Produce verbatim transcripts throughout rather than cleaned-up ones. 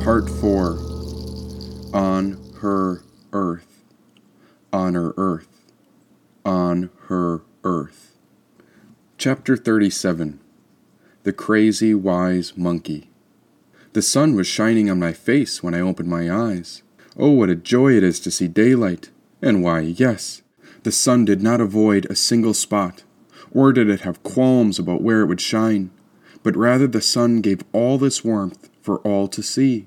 Part four. On her earth. On her earth. On her earth. Chapter thirty-seven. The Crazy Wise Monkey. The sun was shining on my face when I opened my eyes. Oh, what a joy it is to see daylight. And why, yes, the sun did not avoid a single spot, or did it have qualms about where it would shine, but rather the sun gave all this warmth for all to see.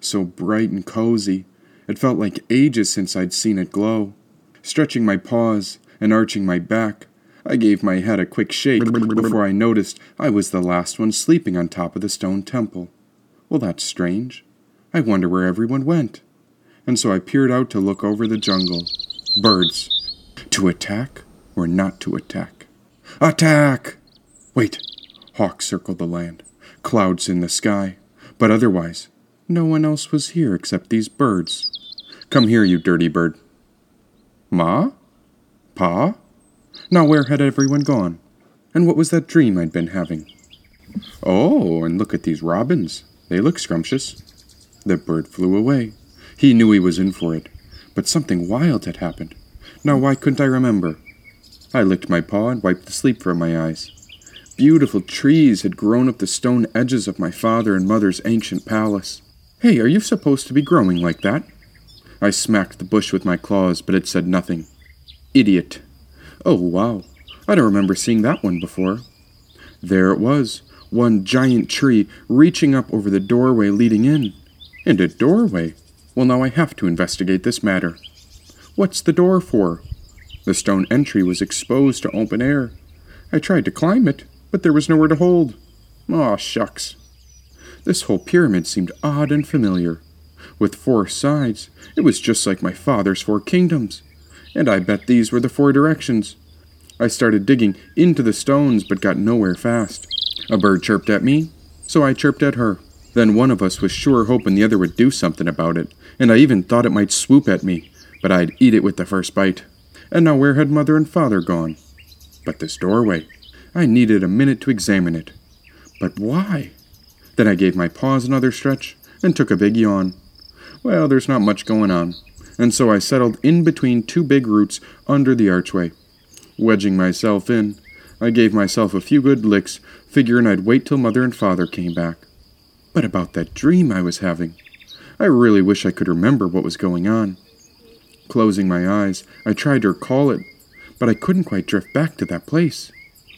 So bright and cozy, it felt like ages since I'd seen it glow. Stretching my paws and arching my back, I gave my head a quick shake before I noticed I was the last one sleeping on top of the stone temple. Well, that's strange. I wonder where everyone went. And so I peered out to look over the jungle. Birds. To attack or not to attack? Attack! Wait. Hawks circled the land. Clouds in the sky. But otherwise, no one else was here except these birds. Come here, you dirty bird. Ma? Pa? Now where had everyone gone? And what was that dream I'd been having? Oh, and look at these robins. They look scrumptious. The bird flew away. He knew he was in for it, but something wild had happened. Now why couldn't I remember? I licked my paw and wiped the sleep from my eyes. Beautiful trees had grown up the stone edges of my father and mother's ancient palace. Hey, are you supposed to be growing like that? I smacked the bush with my claws, but it said nothing. Idiot. Oh, wow. I don't remember seeing that one before. There it was, one giant tree reaching up over the doorway leading in. And a doorway? Well, now I have to investigate this matter. What's the door for? The stone entry was exposed to open air. I tried to climb it, but there was nowhere to hold. Aw, shucks. This whole pyramid seemed odd and familiar. With four sides, it was just like my father's four kingdoms. And I bet these were the four directions. I started digging into the stones, but got nowhere fast. A bird chirped at me, so I chirped at her. Then one of us was sure hoping the other would do something about it, and I even thought it might swoop at me, but I'd eat it with the first bite. And now where had mother and father gone? But this doorway. I needed a minute to examine it. But why? Then I gave my paws another stretch and took a big yawn. Well, there's not much going on, and so I settled in between two big roots under the archway. Wedging myself in, I gave myself a few good licks, figuring I'd wait till mother and father came back. But about that dream I was having. I really wish I could remember what was going on. Closing my eyes, I tried to recall it, but I couldn't quite drift back to that place.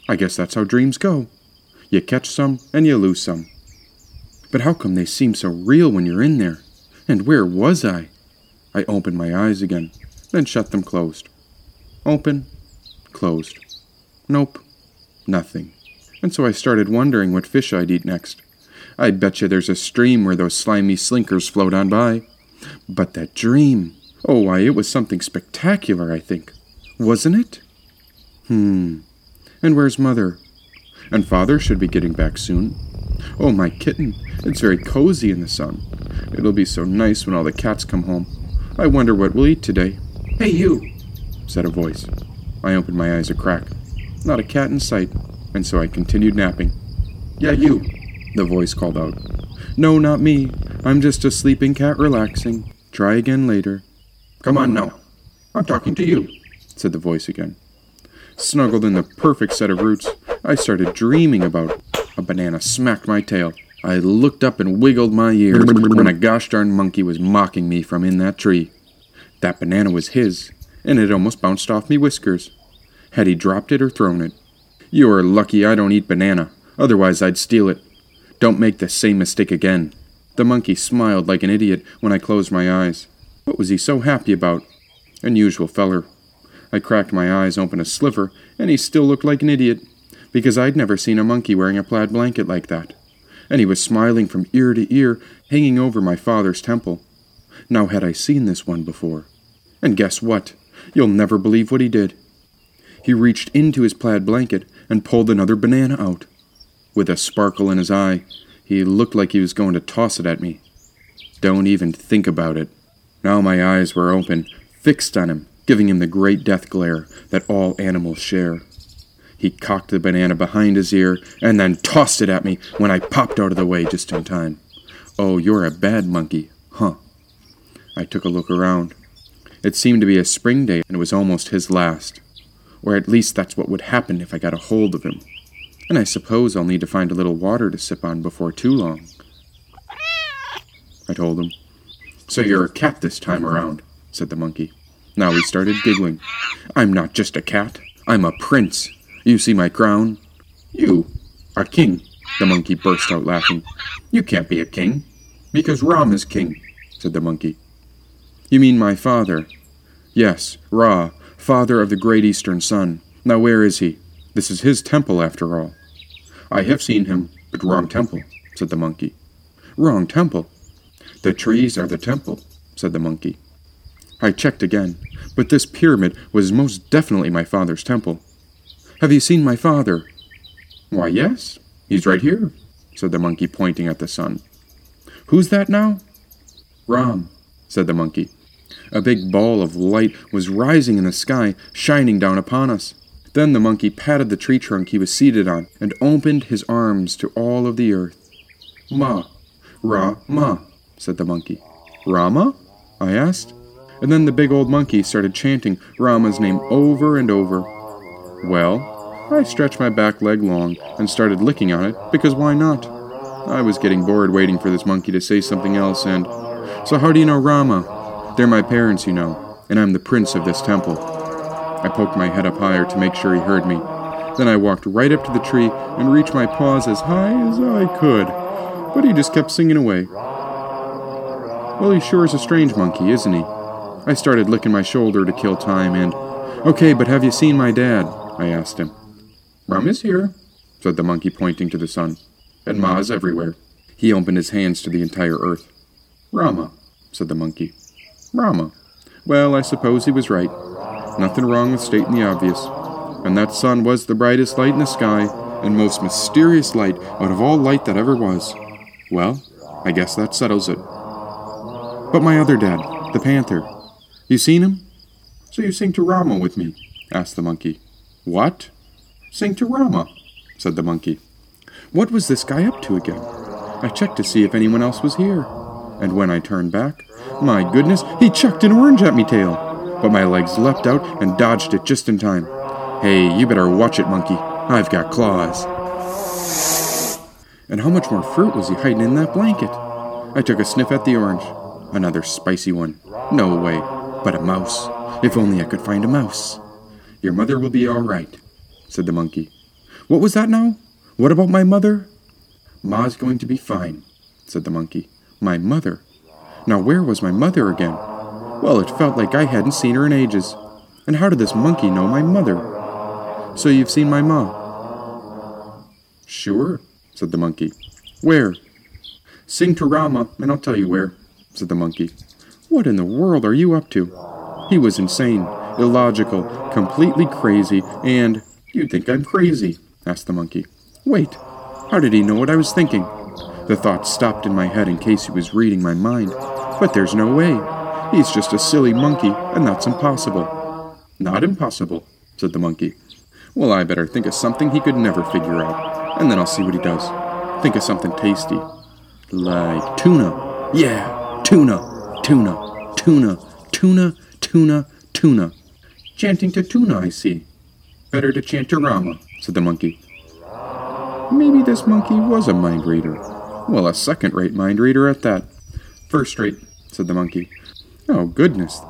I guess that's how dreams go. You catch some, and you lose some. But how come they seem so real when you're in there? And where was I? I opened my eyes again, then shut them closed. Open. Closed. Nope. Nothing. And so I started wondering what fish I'd eat next. I bet you there's a stream where those slimy slinkers float on by. But that dream, oh why, it was something spectacular, I think. Wasn't it? Hmm. And where's mother? And father should be getting back soon. Oh, my kitten. It's very cozy in the sun. It'll be so nice when all the cats come home. I wonder what we'll eat today. Hey, you, said a voice. I opened my eyes a crack. Not a cat in sight, and so I continued napping. Yeah, you, the voice called out. No, not me. I'm just a sleeping cat relaxing. Try again later. Come on now. I'm talking to you, said the voice again. Snuggled in the perfect set of roots, I started dreaming about it. A banana smacked my tail. I looked up and wiggled my ears when a gosh darn monkey was mocking me from in that tree. That banana was his, and it almost bounced off me whiskers. Had he dropped it or thrown it? You're lucky I don't eat banana, otherwise I'd steal it. Don't make the same mistake again. The monkey smiled like an idiot when I closed my eyes. What was he so happy about? Unusual feller. I cracked my eyes open a sliver, and he still looked like an idiot, because I'd never seen a monkey wearing a plaid blanket like that. And he was smiling from ear to ear, hanging over my father's temple. Now had I seen this one before? And guess what? You'll never believe what he did. He reached into his plaid blanket and pulled another banana out. With a sparkle in his eye, he looked like he was going to toss it at me. Don't even think about it. Now my eyes were open, fixed on him, giving him the great death glare that all animals share. He cocked the banana behind his ear and then tossed it at me when I popped out of the way just in time. Oh, you're a bad monkey, huh? I took a look around. It seemed to be a spring day, and it was almost his last. Or at least that's what would happen if I got a hold of him. And I suppose I'll need to find a little water to sip on before too long. I told him. So you're a cat this time around, said the monkey. Now he started giggling. I'm not just a cat. I'm a prince. You see my crown? You are king, the monkey burst out laughing. You can't be a king, because Ram is king, said the monkey. You mean my father? Yes, Ra, father of the great eastern sun. Now where is he? This is his temple, after all. I have seen him, but wrong temple, said the monkey. Wrong temple? The trees are the temple, said the monkey. I checked again, but this pyramid was most definitely my father's temple. Have you seen my father? Why, yes, he's right here, said the monkey, pointing at the sun. Who's that now? Ram, said the monkey. A big ball of light was rising in the sky, shining down upon us. Then the monkey patted the tree trunk he was seated on and opened his arms to all of the earth. Ma, Ra-ma, said the monkey. Rama? I asked. And then the big old monkey started chanting Rama's name over and over. Well, I stretched my back leg long and started licking on it, because why not? I was getting bored waiting for this monkey to say something else, and... So how do you know Rama? They're my parents, you know, and I'm the prince of this temple. I poked my head up higher to make sure he heard me. Then I walked right up to the tree and reached my paws as high as I could. But he just kept singing away. Well, he sure is a strange monkey, isn't he? I started licking my shoulder to kill time and... Okay, but have you seen my dad? I asked him. Ram is here, said the monkey, pointing to the sun. And Ma is everywhere. He opened his hands to the entire earth. Rama, said the monkey. Rama. Well, I suppose he was right. Nothing wrong with stating the obvious. And that sun was the brightest light in the sky, and most mysterious light out of all light that ever was. Well, I guess that settles it. But my other dad, the panther. You seen him? So you sing to Rama with me? Asked the monkey. What? Sing to Rama, said the monkey. What was this guy up to again? I checked to see if anyone else was here. And when I turned back, my goodness, he chucked an orange at me tail. But my legs leapt out and dodged it just in time. Hey, you better watch it, monkey. I've got claws. And how much more fruit was he hiding in that blanket? I took a sniff at the orange. Another spicy one. No way. But a mouse. If only I could find a mouse. Your mother will be all right, said the monkey. What was that now? What about my mother? Ma's going to be fine, said the monkey. My mother. Now where was my mother again? Well, it felt like I hadn't seen her in ages. And how did this monkey know my mother? So you've seen my ma? Sure, said the monkey. Where? Sing to Rama, and I'll tell you where, said the monkey. What in the world are you up to? He was insane, illogical, completely crazy, and... You think I'm crazy? Asked the monkey. Wait, how did he know what I was thinking? The thought stopped in my head in case he was reading my mind. But there's no way. He's just a silly monkey, and that's impossible. Not impossible, said the monkey. Well, I better think of something he could never figure out, and then I'll see what he does. Think of something tasty. Like tuna. Yeah, tuna, tuna, tuna, tuna, tuna, tuna. Chanting to tuna, I see. Better to chant to Rama, said the monkey. Maybe this monkey was a mind reader. Well, a second-rate mind reader at that. First-rate, said the monkey. Oh, goodness.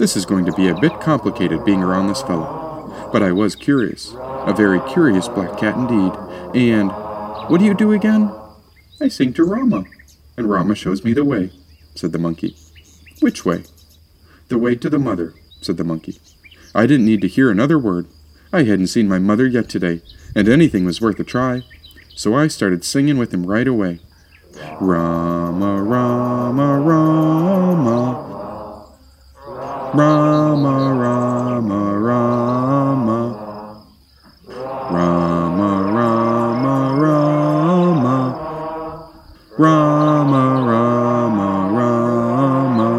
This is going to be a bit complicated being around this fellow. But I was curious. A very curious black cat indeed. And what do you do again? I sing to Rama. And Rama shows me the way, said the monkey. Which way? The way to the mother, said the monkey. I didn't need to hear another word. I hadn't seen my mother yet today, and anything was worth a try. So I started singing with him right away. Rama, Rama, Rama. Rama, Rama, Rama. Rama, Rama, Rama. Rama, Rama, Rama.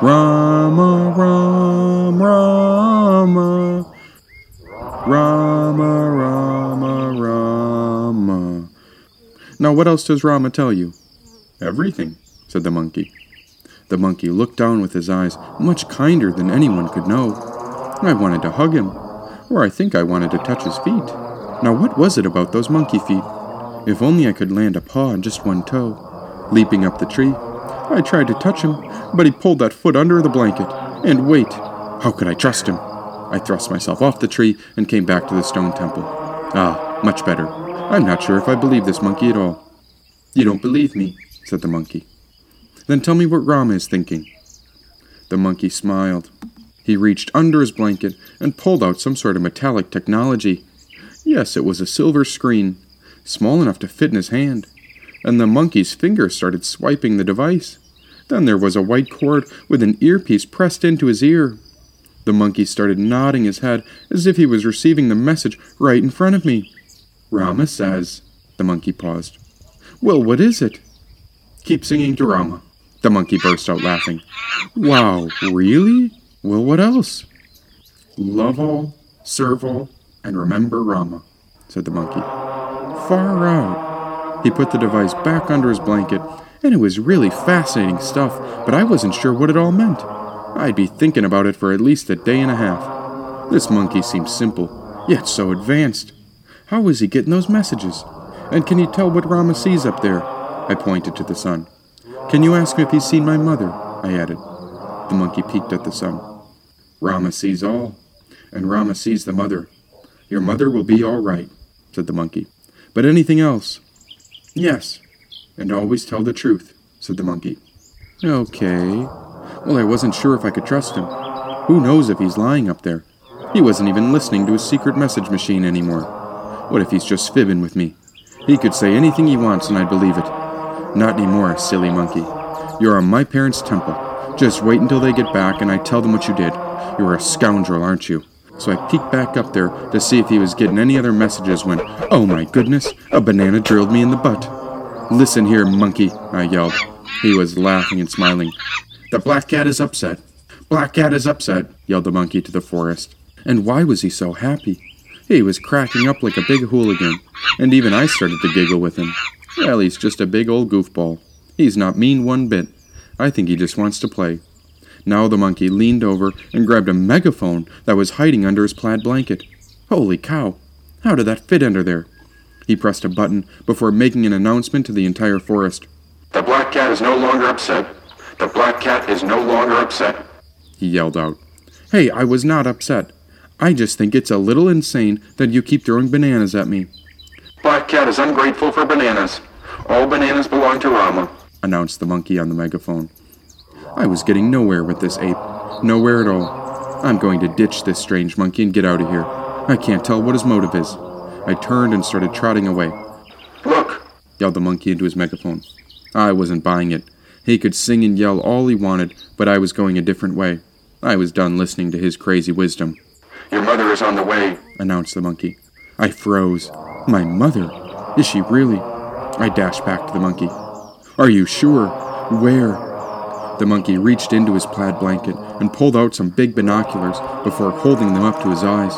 Rama, Rama, Rama. Rama, Rama, Rama. Now what else does Rama tell you? Everything, said the monkey. The monkey looked down with his eyes, much kinder than anyone could know. I wanted to hug him, or I think I wanted to touch his feet. Now what was it about those monkey feet? If only I could land a paw on just one toe. Leaping up the tree, I tried to touch him, but he pulled that foot under the blanket. And wait, how could I trust him? I thrust myself off the tree and came back to the stone temple. Ah, much better. I'm not sure if I believe this monkey at all. You don't believe me, said the monkey. Then tell me what Rama is thinking. The monkey smiled. He reached under his blanket and pulled out some sort of metallic technology. Yes, it was a silver screen, small enough to fit in his hand. And the monkey's finger started swiping the device. Then there was a white cord with an earpiece pressed into his ear. The monkey started nodding his head as if he was receiving the message right in front of me. Rama says, the monkey paused. Well, what is it? Keep singing to Rama. The monkey burst out laughing. Wow, really? Well, what else? Love all, serve all, and remember Rama, said the monkey. Far out. He put the device back under his blanket, and it was really fascinating stuff, but I wasn't sure what it all meant. I'd be thinking about it for at least a day and a half. This monkey seems simple, yet so advanced. How is he getting those messages? And can he tell what Rama sees up there? I pointed to the sun. Can you ask him if he's seen my mother? I added. The monkey peeked at the sun. Rama sees all, and Rama sees the mother. Your mother will be all right, said the monkey. But anything else? Yes, and always tell the truth, said the monkey. Okay. Well, I wasn't sure if I could trust him. Who knows if he's lying up there? He wasn't even listening to his secret message machine anymore. What if he's just fibbing with me? He could say anything he wants and I'd believe it. Not anymore, silly monkey. You're on my parents' temple. Just wait until they get back and I tell them what you did. You're a scoundrel, aren't you? So I peeked back up there to see if he was getting any other messages when, oh my goodness, a banana drilled me in the butt. Listen here, monkey, I yelled. He was laughing and smiling. The black cat is upset. Black cat is upset, yelled the monkey to the forest. And why was he so happy? He was cracking up like a big hooligan, and even I started to giggle with him. Well, he's just a big old goofball. He's not mean one bit. I think he just wants to play. Now the monkey leaned over and grabbed a megaphone that was hiding under his plaid blanket. Holy cow! How did that fit under there? He pressed a button before making an announcement to the entire forest. The black cat is no longer upset. The black cat is no longer upset, he yelled out. Hey, I was not upset. I just think it's a little insane that you keep throwing bananas at me. Black cat is ungrateful for bananas. All bananas belong to Rama, announced the monkey on the megaphone. I was getting nowhere with this ape. Nowhere at all. I'm going to ditch this strange monkey and get out of here. I can't tell what his motive is. I turned and started trotting away. Look, yelled the monkey into his megaphone. I wasn't buying it. He could sing and yell all he wanted, but I was going a different way. I was done listening to his crazy wisdom. Your mother is on the way, announced the monkey. I froze. My mother? Is she really? I dashed back to the monkey. Are you sure? Where? The monkey reached into his plaid blanket and pulled out some big binoculars before holding them up to his eyes.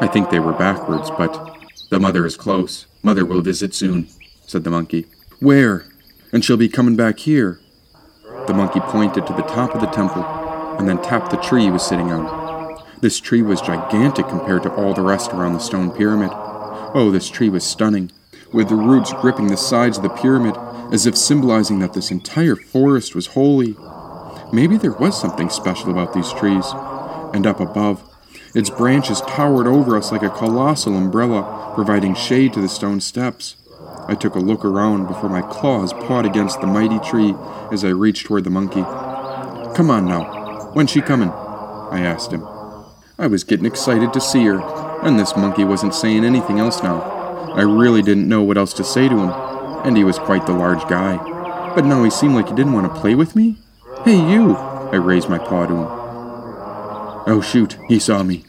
I think they were backwards, but... The mother is close. Mother will visit soon, said the monkey. Where? And she'll be coming back here. The monkey pointed to the top of the temple and then tapped the tree he was sitting on. This tree was gigantic compared to all the rest around the stone pyramid. Oh, this tree was stunning, with the roots gripping the sides of the pyramid as if symbolizing that this entire forest was holy. Maybe there was something special about these trees. And up above, its branches towered over us like a colossal umbrella, providing shade to the stone steps. I took a look around before my claws pawed against the mighty tree as I reached toward the monkey. Come on now, when's she coming? I asked him. I was getting excited to see her, and this monkey wasn't saying anything else now. I really didn't know what else to say to him, and he was quite the large guy. But now he seemed like he didn't want to play with me. Hey, you! I raised my paw to him. Oh shoot, he saw me.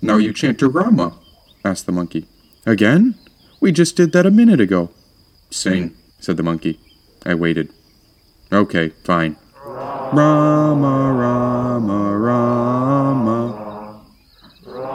Now you chant to Rama, asked the monkey. Again? We just did that a minute ago. Sing, said the monkey. I waited. Okay, fine. Rama, Rama, Rama.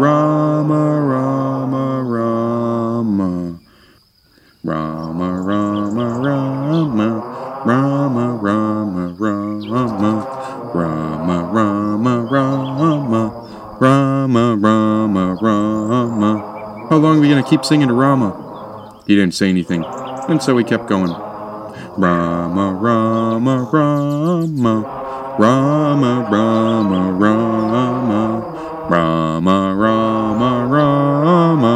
Rama, Rama, Rama. Rama, Rama, Rama. Rama, Rama, Rama. Rama, Rama, Rama. Rama, Rama, Rama. How long are we going to keep singing Rama? He didn't say anything, and so we kept going. Rama, Rama, Rama. Rama, Rama, Rama. Rama, Rama, Rama.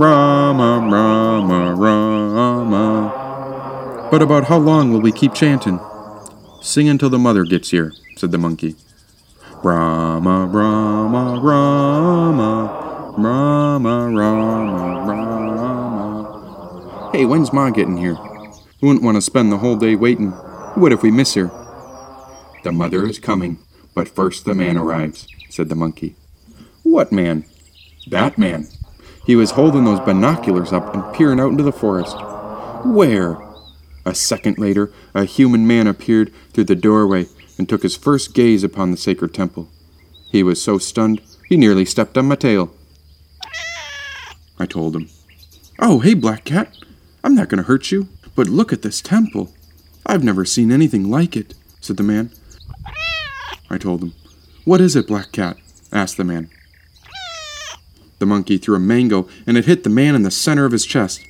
Rama, Rama, Rama. But about how long will we keep chanting? Sing until the mother gets here, said the monkey. Rama, Rama, Rama. Rama, Rama, Rama. Hey, when's Ma getting here? We wouldn't want to spend the whole day waiting. What if we miss her? The mother is coming, but first the man arrives, said the monkey. What man? That man. He was holding those binoculars up and peering out into the forest. Where? A second later, a human man appeared through the doorway and took his first gaze upon the sacred temple. He was so stunned, he nearly stepped on my tail. I told him. Oh, hey, black cat. I'm not going to hurt you, but look at this temple. I've never seen anything like it, said the man. I told him. What is it, black cat? Asked the man. The monkey threw a mango, and it hit the man in the center of his chest.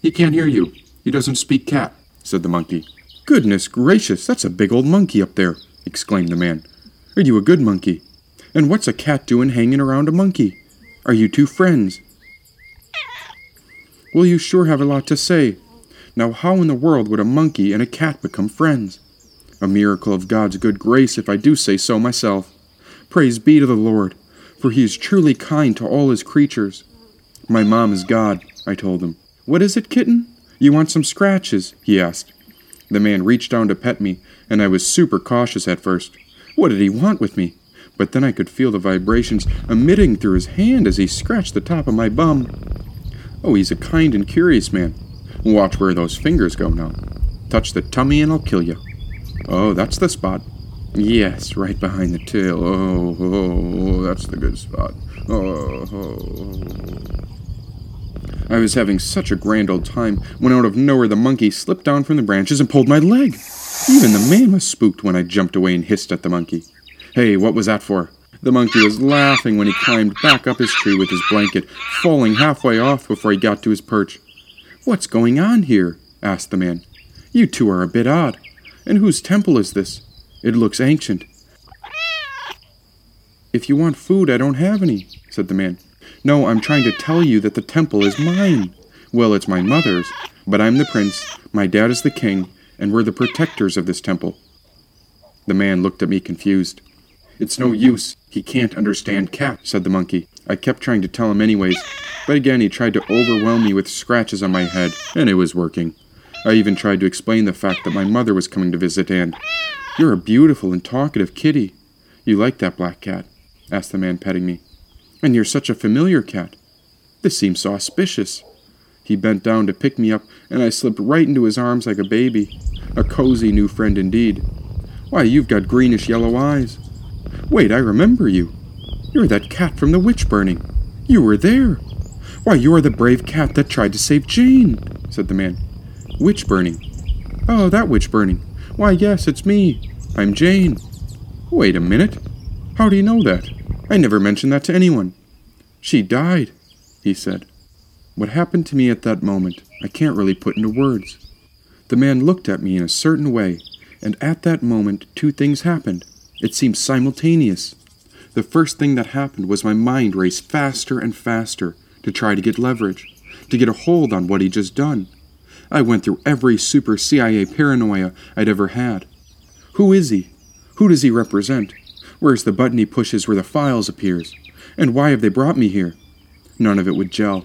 He can't hear you. He doesn't speak cat, said the monkey. Goodness gracious, that's a big old monkey up there, exclaimed the man. Are you a good monkey? And what's a cat doing hanging around a monkey? Are you two friends? Well, you sure have a lot to say. Now, how in the world would a monkey and a cat become friends? A miracle of God's good grace, if I do say so myself. Praise be to the Lord, for he is truly kind to all his creatures. My mom is God, I told him. What is it, kitten? You want some scratches? He asked. The man reached down to pet me, and I was super cautious at first. What did he want with me? But then I could feel the vibrations emitting through his hand as he scratched the top of my bum. Oh, he's a kind and curious man. Watch where those fingers go now. Touch the tummy and I'll kill you. Oh, that's the spot. Yes, right behind the tail. Oh, oh, oh, that's the good spot. Oh, oh, oh. I was having such a grand old time when out of nowhere the monkey slipped down from the branches and pulled my leg. Even the man was spooked when I jumped away and hissed at the monkey. Hey, what was that for? The monkey was laughing when he climbed back up his tree with his blanket, falling halfway off before he got to his perch. What's going on here? Asked the man. You two are a bit odd. And whose temple is this? It looks ancient. If you want food, I don't have any, said the man. No, I'm trying to tell you that the temple is mine. Well, it's my mother's, but I'm the prince, my dad is the king, and we're the protectors of this temple. The man looked at me confused. It's no use. He can't understand cat, said the monkey. I kept trying to tell him anyways, but again he tried to overwhelm me with scratches on my head, and it was working. I even tried to explain the fact that my mother was coming to visit and, You're a beautiful and talkative kitty. You like that black cat? Asked the man, petting me. And you're such a familiar cat. This seems so auspicious. He bent down to pick me up, and I slipped right into his arms like a baby. A cozy new friend indeed. Why, you've got greenish-yellow eyes. Wait, I remember you. You're that cat from the witch burning. You were there. Why, you are the brave cat that tried to save Jane, said the man. Witch burning. Oh, that witch burning. Why, yes, it's me. I'm Jane. Wait a minute. How do you know that? I never mentioned that to anyone. She died, he said. What happened to me at that moment, I can't really put into words. The man looked at me in a certain way, and at that moment, two things happened. It seemed simultaneous. The first thing that happened was my mind raced faster and faster to try to get leverage, to get a hold on what he'd just done. I went through every super C I A paranoia I'd ever had. Who is he? Who does he represent? Where's the button he pushes where the files appears? And why have they brought me here? None of it would gel.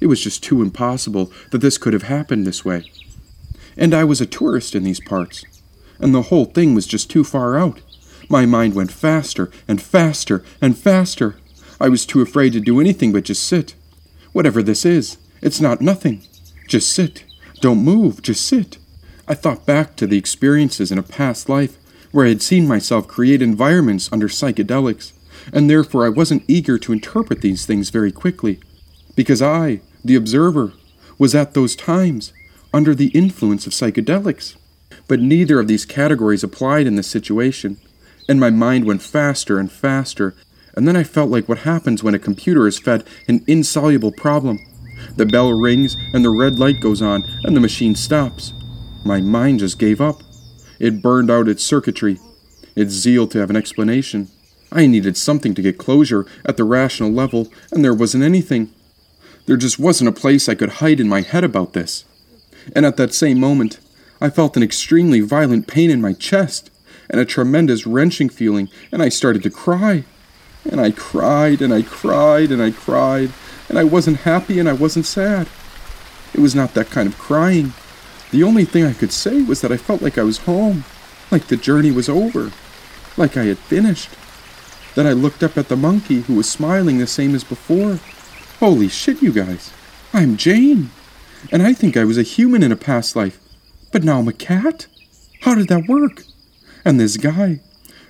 It was just too impossible that this could have happened this way. And I was a tourist in these parts. And the whole thing was just too far out. My mind went faster and faster and faster. I was too afraid to do anything but just sit. Whatever this is, it's not nothing. Just sit. Don't move, just sit. I thought back to the experiences in a past life where I had seen myself create environments under psychedelics, and therefore I wasn't eager to interpret these things very quickly, because I, the observer, was at those times under the influence of psychedelics. But neither of these categories applied in this situation, and my mind went faster and faster, and then I felt like what happens when a computer is fed an insoluble problem. The bell rings, and the red light goes on, and the machine stops. My mind just gave up. It burned out its circuitry, its zeal to have an explanation. I needed something to get closure at the rational level, and there wasn't anything. There just wasn't a place I could hide in my head about this. And at that same moment, I felt an extremely violent pain in my chest, and a tremendous wrenching feeling, and I started to cry. And I cried, and I cried, and I cried, and I wasn't happy and I wasn't sad. It was not that kind of crying. The only thing I could say was that I felt like I was home, like the journey was over, like I had finished. Then I looked up at the monkey, who was smiling the same as before. Holy shit, you guys, I'm Jane, and I think I was a human in a past life, but now I'm a cat? How did that work? And this guy,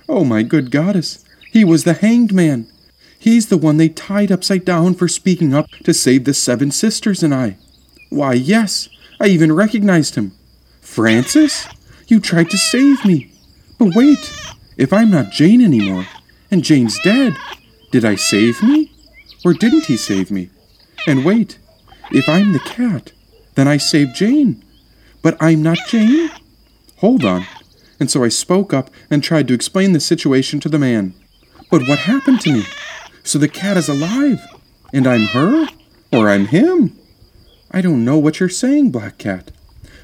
oh my good goddess, he was the hanged man. He's the one they tied upside down for speaking up to save the seven sisters and I. Why, yes, I even recognized him. Francis, you tried to save me. But wait, if I'm not Jane anymore, and Jane's dead, did I save me? Or didn't he save me? And wait, if I'm the cat, then I saved Jane. But I'm not Jane? Hold on. And so I spoke up and tried to explain the situation to the man. But what happened to me? So the cat is alive, and I'm her, or I'm him. I don't know what you're saying, Black Cat.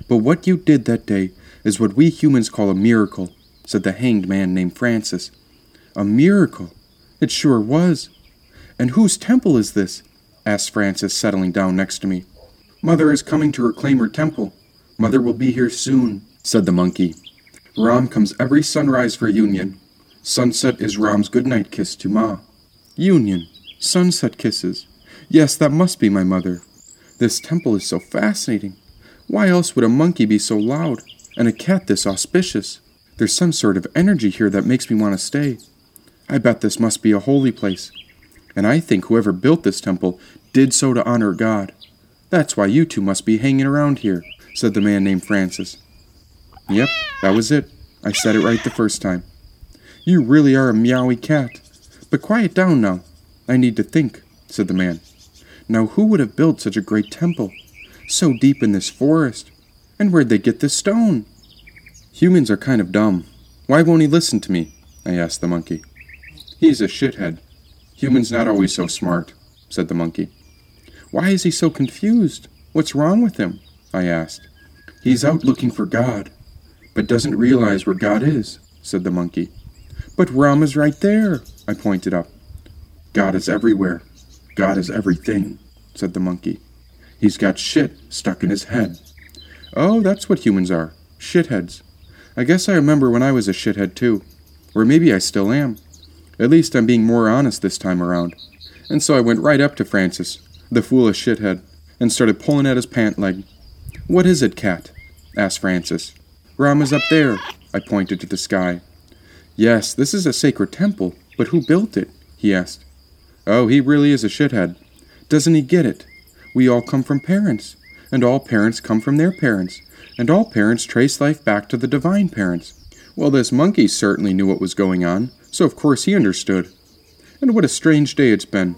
But what you did that day is what we humans call a miracle, said the hanged man named Francis. A miracle? It sure was. And whose temple is this? Asked Francis, settling down next to me. Mother is coming to reclaim her temple. Mother will be here soon, said the monkey. Ram comes every sunrise for union. Sunset is Ram's goodnight kiss to Ma. Union, sunset kisses. Yes, that must be my mother. This temple is so fascinating. Why else would a monkey be so loud, and a cat this auspicious? There's some sort of energy here that makes me want to stay. I bet this must be a holy place. And I think whoever built this temple did so to honor God. That's why you two must be hanging around here, said the man named Francis. Yep, that was it. I said it right the first time. You really are a meowy cat. But quiet down now. I need to think, said the man. Now who would have built such a great temple, so deep in this forest? And where'd they get this stone? Humans are kind of dumb. Why won't he listen to me? I asked the monkey. He's a shithead. Humans not always so smart, said the monkey. Why is he so confused? What's wrong with him? I asked. He's out looking for God, but doesn't realize where God is, said the monkey. But Rama's right there, I pointed up. God is everywhere. God is everything, said the monkey. He's got shit stuck in his head. Oh, that's what humans are, shitheads. I guess I remember when I was a shithead too, or maybe I still am. At least I'm being more honest this time around. And so I went right up to Francis, the foolish shithead, and started pulling at his pant leg. What is it, cat? Asked Francis. Rama's up there, I pointed to the sky. Yes, this is a sacred temple, but who built it? He asked. Oh, he really is a shithead. Doesn't he get it? We all come from parents, and all parents come from their parents, and all parents trace life back to the divine parents. Well, this monkey certainly knew what was going on, so of course he understood. And what a strange day it's been.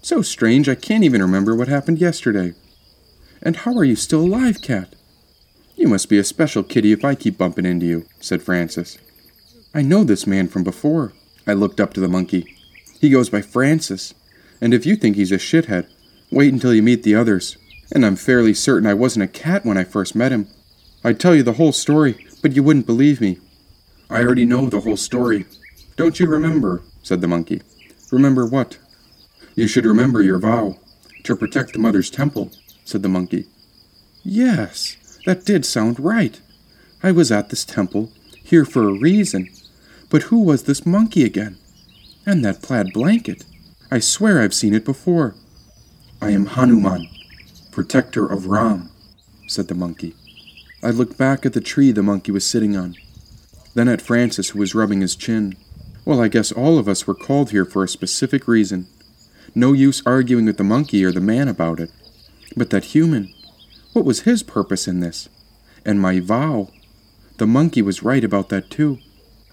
So strange I can't even remember what happened yesterday. And how are you still alive, cat? You must be a special kitty if I keep bumping into you, said Francis. I know this man from before. I looked up to the monkey. He goes by Francis, and if you think he's a shithead, wait until you meet the others. And I'm fairly certain I wasn't a cat when I first met him. I'd tell you the whole story, but you wouldn't believe me. I already know the whole story. Don't you remember? Said the monkey. Remember what? You should remember your vow to protect the mother's temple, said the monkey. Yes, that did sound right. I was at this temple, here for a reason. But who was this monkey again? And that plaid blanket. I swear I've seen it before. I am Hanuman, protector of Ram, said the monkey. I looked back at the tree the monkey was sitting on, then at Francis, who was rubbing his chin. Well, I guess all of us were called here for a specific reason. No use arguing with the monkey or the man about it. But that human, what was his purpose in this? And my vow. The monkey was right about that too.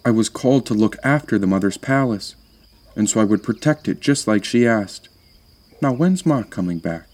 I was called to look after the mother's palace, and so I would protect it just like she asked. Now when's Ma coming back?